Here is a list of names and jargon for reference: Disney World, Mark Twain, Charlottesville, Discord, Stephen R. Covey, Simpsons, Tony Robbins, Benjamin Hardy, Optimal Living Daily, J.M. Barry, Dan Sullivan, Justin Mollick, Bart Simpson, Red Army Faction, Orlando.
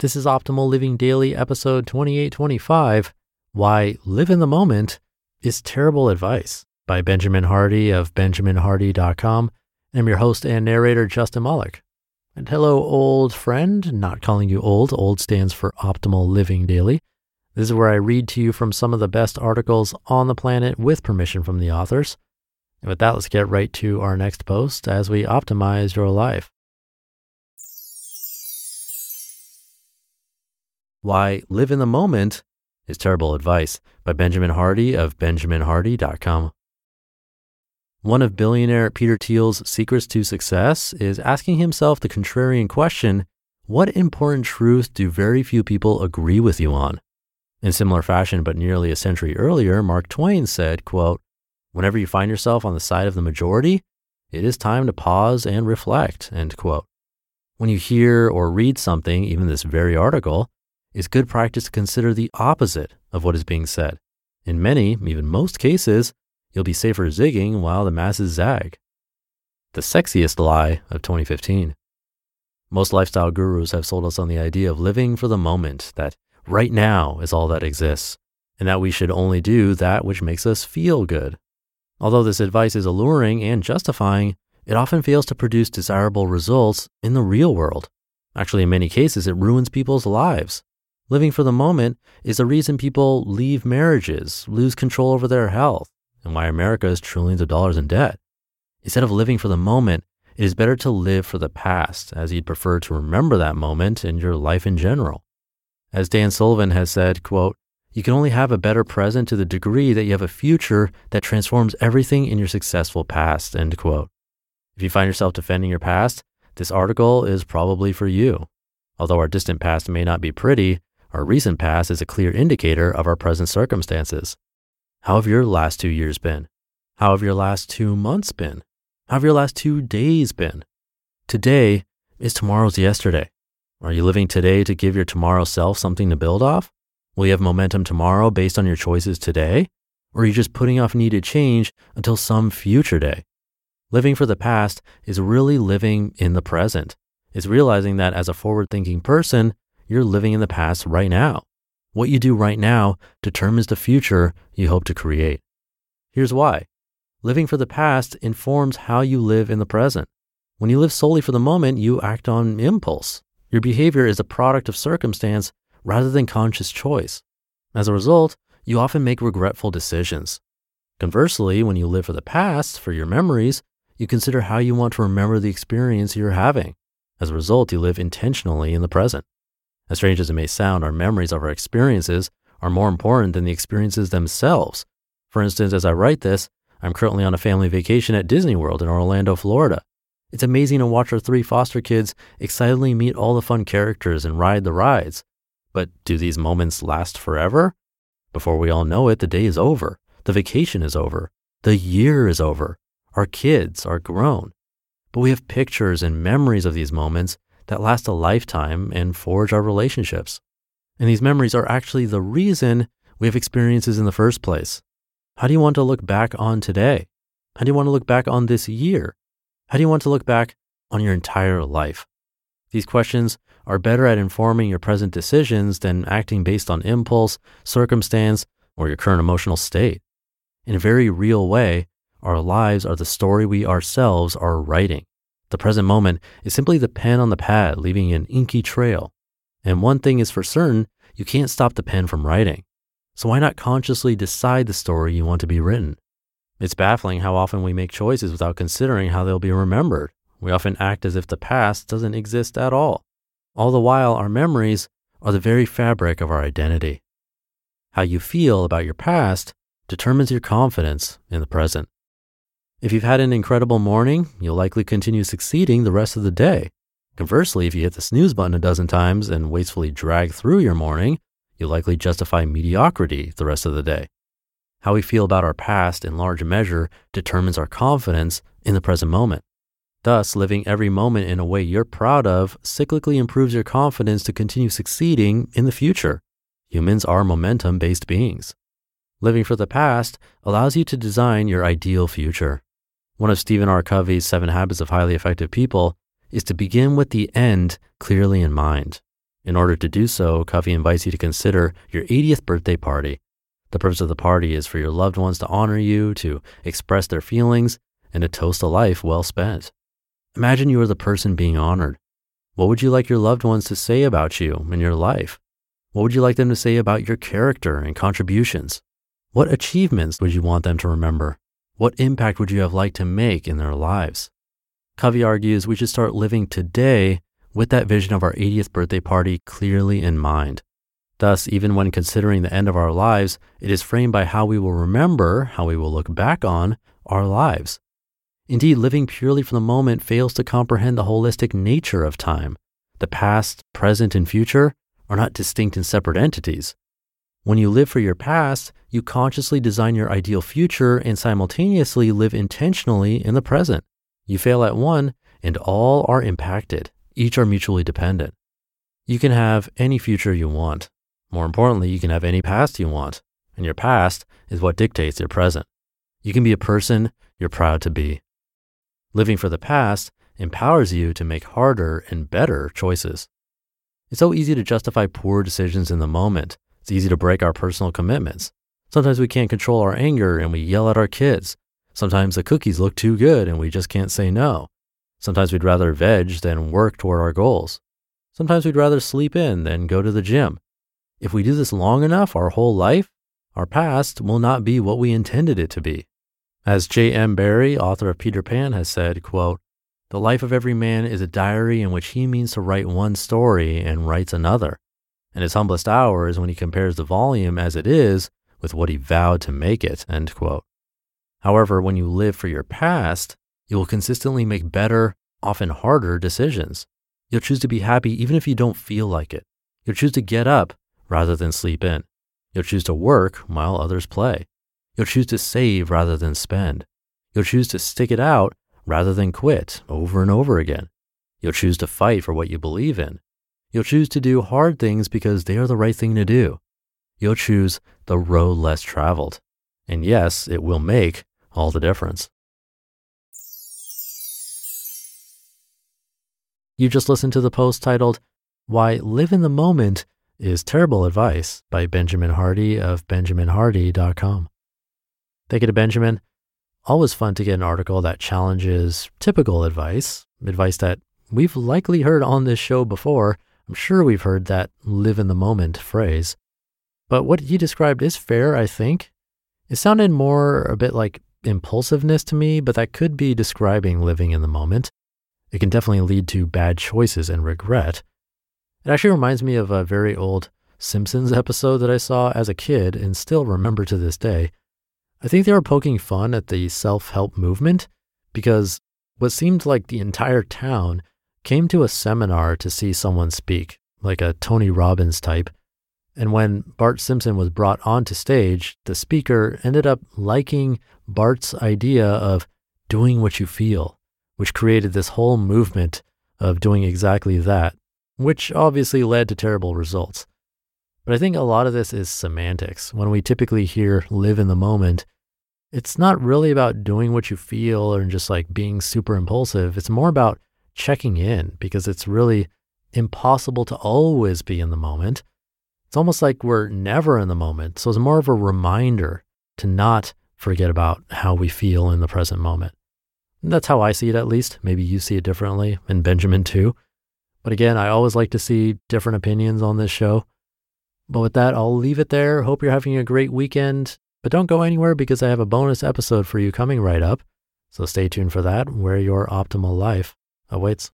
This is Optimal Living Daily, episode 2825, Why Live in the Moment is Terrible Advice, by Benjamin Hardy of benjaminhardy.com. I'm your host and narrator, Justin Mollick. And hello, old friend. Not calling you old. Old stands for Optimal Living Daily. This is where I read to you from some of the best articles on the planet with permission from the authors. And with that, let's get right to our next post as we optimize your life. Why Live in the Moment is Terrible Advice, by Benjamin Hardy of benjaminhardy.com. One of billionaire Peter Thiel's secrets to success is asking himself the contrarian question, what important truths do very few people agree with you on? In similar fashion, but nearly a century earlier, Mark Twain said, quote, "Whenever you find yourself on the side of the majority, it is time to pause and reflect," end quote. When you hear or read something, even this very article, it's good practice to consider the opposite of what is being said. In many, even most cases, you'll be safer zigging while the masses zag. The Sexiest Lie of 2015. Most lifestyle gurus have sold us on the idea of living for the moment, that right now is all that exists, and that we should only do that which makes us feel good. Although this advice is alluring and justifying, it often fails to produce desirable results in the real world. Actually, in many cases, it ruins people's lives. Living for the moment is the reason people leave marriages, lose control over their health, and why America is trillions of dollars in debt. Instead of living for the moment, it is better to live for the past, as you'd prefer to remember that moment and your life in general. As Dan Sullivan has said, quote, "You can only have a better present to the degree that you have a future that transforms everything in your successful past," end quote. If you find yourself defending your past, this article is probably for you. Although our distant past may not be pretty, our recent past is a clear indicator of our present circumstances. How have your last 2 years been? How have your last 2 months been? How have your last 2 days been? Today is tomorrow's yesterday. Are you living today to give your tomorrow self something to build off? Will you have momentum tomorrow based on your choices today? Or are you just putting off needed change until some future day? Living for the past is really living in the present. It's realizing that as a forward-thinking person, you're living in the past right now. What you do right now determines the future you hope to create. Here's why. Living for the past informs how you live in the present. When you live solely for the moment, you act on impulse. Your behavior is a product of circumstance rather than conscious choice. As a result, you often make regretful decisions. Conversely, when you live for the past, for your memories, you consider how you want to remember the experience you're having. As a result, you live intentionally in the present. As strange as it may sound, our memories of our experiences are more important than the experiences themselves. For instance, as I write this, I'm currently on a family vacation at Disney World in Orlando, Florida. It's amazing to watch our three foster kids excitedly meet all the fun characters and ride the rides. But do these moments last forever? Before we all know it, the day is over. The vacation is over. The year is over. Our kids are grown. But we have pictures and memories of these moments that last a lifetime and forge our relationships. And these memories are actually the reason we have experiences in the first place. How do you want to look back on today? How do you want to look back on this year? How do you want to look back on your entire life? These questions are better at informing your present decisions than acting based on impulse, circumstance, or your current emotional state. In a very real way, our lives are the story we ourselves are writing. The present moment is simply the pen on the pad, leaving an inky trail. And one thing is for certain, you can't stop the pen from writing. So why not consciously decide the story you want to be written? It's baffling how often we make choices without considering how they'll be remembered. We often act as if the past doesn't exist at all. All the while, our memories are the very fabric of our identity. How you feel about your past determines your confidence in the present. If you've had an incredible morning, you'll likely continue succeeding the rest of the day. Conversely, if you hit the snooze button a dozen times and wastefully drag through your morning, you'll likely justify mediocrity the rest of the day. How we feel about our past in large measure determines our confidence in the present moment. Thus, living every moment in a way you're proud of cyclically improves your confidence to continue succeeding in the future. Humans are momentum-based beings. Living for the past allows you to design your ideal future. One of Stephen R. Covey's 7 Habits of Highly Effective People is to begin with the end clearly in mind. In order to do so, Covey invites you to consider your 80th birthday party. The purpose of the party is for your loved ones to honor you, to express their feelings, and to toast a life well spent. Imagine you are the person being honored. What would you like your loved ones to say about you and your life? What would you like them to say about your character and contributions? What achievements would you want them to remember? What impact would you have liked to make in their lives? Covey argues we should start living today with that vision of our 80th birthday party clearly in mind. Thus, even when considering the end of our lives, it is framed by how we will remember, how we will look back on our lives. Indeed, living purely for the moment fails to comprehend the holistic nature of time. The past, present, and future are not distinct and separate entities. When you live for your past, you consciously design your ideal future and simultaneously live intentionally in the present. You fail at one, and all are impacted. Each are mutually dependent. You can have any future you want. More importantly, you can have any past you want, and your past is what dictates your present. You can be a person you're proud to be. Living for the past empowers you to make harder and better choices. It's so easy to justify poor decisions in the moment. It's easy to break our personal commitments. Sometimes we can't control our anger and we yell at our kids. Sometimes the cookies look too good and we just can't say no. Sometimes we'd rather veg than work toward our goals. Sometimes we'd rather sleep in than go to the gym. If we do this long enough, our whole life, our past will not be what we intended it to be. As J.M. Barry, author of Peter Pan, has said, quote, "The life of every man is a diary in which he means to write one story and writes another. And his humblest hour is when he compares the volume as it is with what he vowed to make it," end quote. However, when you live for your past, you will consistently make better, often harder decisions. You'll choose to be happy even if you don't feel like it. You'll choose to get up rather than sleep in. You'll choose to work while others play. You'll choose to save rather than spend. You'll choose to stick it out rather than quit over and over again. You'll choose to fight for what you believe in. You'll choose to do hard things because they are the right thing to do. You'll choose the road less traveled. And yes, it will make all the difference. You just listened to the post titled, "Why Live in the Moment is Terrible Advice" by Benjamin Hardy of benjaminhardy.com. Thank you to Benjamin. Always fun to get an article that challenges typical advice that we've likely heard on this show before. I'm sure we've heard that "live in the moment" phrase. But what he described is fair, I think. It sounded more a bit like impulsiveness to me, but that could be describing living in the moment. It can definitely lead to bad choices and regret. It actually reminds me of a very old Simpsons episode that I saw as a kid and still remember to this day. I think they were poking fun at the self-help movement because what seemed like the entire town came to a seminar to see someone speak, like a Tony Robbins type. And when Bart Simpson was brought onto stage, the speaker ended up liking Bart's idea of doing what you feel, which created this whole movement of doing exactly that, which obviously led to terrible results. But I think a lot of this is semantics. When we typically hear "live in the moment," it's not really about doing what you feel or just like being super impulsive. It's more about checking in because it's really impossible to always be in the moment. It's almost like we're never in the moment. So it's more of a reminder to not forget about how we feel in the present moment. And that's how I see it, at least. Maybe you see it differently, and Benjamin too. But again, I always like to see different opinions on this show. But with that, I'll leave it there. Hope you're having a great weekend, but don't go anywhere because I have a bonus episode for you coming right up. So stay tuned for that, where your optimal life awaits.